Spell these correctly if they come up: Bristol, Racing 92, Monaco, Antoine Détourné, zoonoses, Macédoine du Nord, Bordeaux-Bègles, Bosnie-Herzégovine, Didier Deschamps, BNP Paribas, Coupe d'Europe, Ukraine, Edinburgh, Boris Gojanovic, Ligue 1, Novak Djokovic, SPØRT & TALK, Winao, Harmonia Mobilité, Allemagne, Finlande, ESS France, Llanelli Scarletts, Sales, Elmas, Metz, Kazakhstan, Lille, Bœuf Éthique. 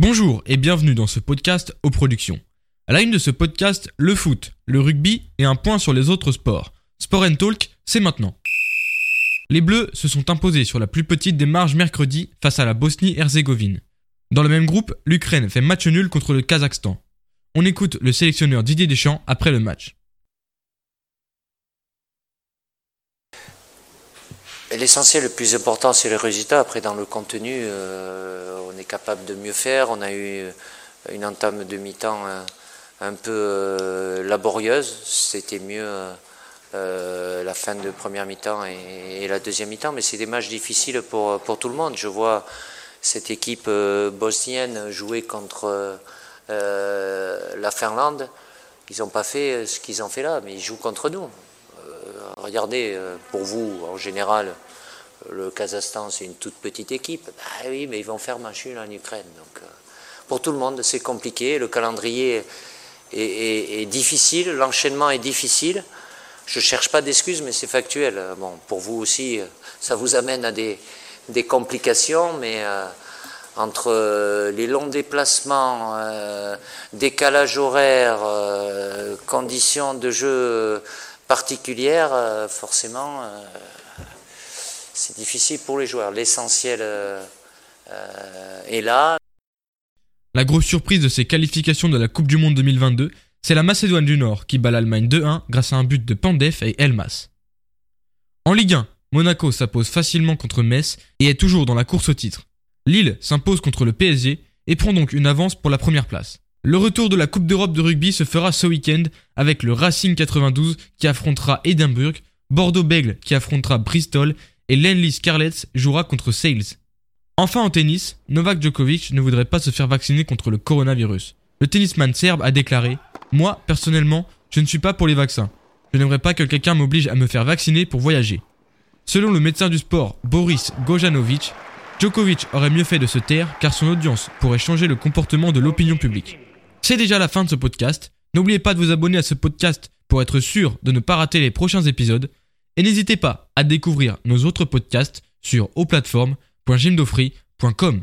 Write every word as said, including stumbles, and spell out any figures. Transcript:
Bonjour et bienvenue dans ce podcast aux productions. À la une de ce podcast, le foot, le rugby et un point sur les autres sports. Sport and Talk, c'est maintenant. Les Bleus se sont imposés sur la plus petite des marges mercredi face à la Bosnie-Herzégovine. Dans le même groupe, l'Ukraine fait match nul contre le Kazakhstan. On écoute le sélectionneur Didier Deschamps après le match. L'essentiel, le plus important, c'est le résultat. Après, dans le contenu, euh, on est capable de mieux faire. On a eu une entame de mi-temps un, un peu euh, laborieuse. C'était mieux euh, la fin de première mi-temps et, et la deuxième mi-temps. Mais c'est des matchs difficiles pour, pour tout le monde. Je vois cette équipe euh, bosnienne jouer contre euh, la Finlande. Ils n'ont pas fait ce qu'ils ont fait là, mais ils jouent contre nous. Regardez, pour vous, en général, le Kazakhstan, c'est une toute petite équipe. Bah oui, mais ils vont faire match nul en Ukraine. Donc, pour tout le monde, c'est compliqué. Le calendrier est, est, est difficile. L'enchaînement est difficile. Je ne cherche pas d'excuses, mais c'est factuel. Bon, pour vous aussi, ça vous amène à des, des complications, mais... Euh, entre les longs déplacements, euh, décalage horaire, euh, conditions de jeu particulières, euh, forcément, euh, c'est difficile pour les joueurs. L'essentiel euh, euh, est là. La grosse surprise de ces qualifications de la Coupe du Monde deux mille vingt-deux, c'est la Macédoine du Nord qui bat l'Allemagne deux un grâce à un but de Pandev et Elmas. En Ligue un, Monaco s'impose facilement contre Metz et est toujours dans la course au titre. Lille s'impose contre le P S G et prend donc une avance pour la première place. Le retour de la Coupe d'Europe de rugby se fera ce week-end avec le Racing quatre-vingt-douze qui affrontera Edinburgh, Bordeaux-Bègles qui affrontera Bristol et Llanelli Scarletts jouera contre Sales. Enfin en tennis, Novak Djokovic ne voudrait pas se faire vacciner contre le coronavirus. Le tennisman serbe a déclaré « Moi, personnellement, je ne suis pas pour les vaccins. Je n'aimerais pas que quelqu'un m'oblige à me faire vacciner pour voyager. » Selon le médecin du sport Boris Gojanovic, Djokovic aurait mieux fait de se taire car son audience pourrait changer le comportement de l'opinion publique. C'est déjà la fin de ce podcast. N'oubliez pas de vous abonner à ce podcast pour être sûr de ne pas rater les prochains épisodes. Et n'hésitez pas à découvrir nos autres podcasts sur auplateforme point gymdofree point com.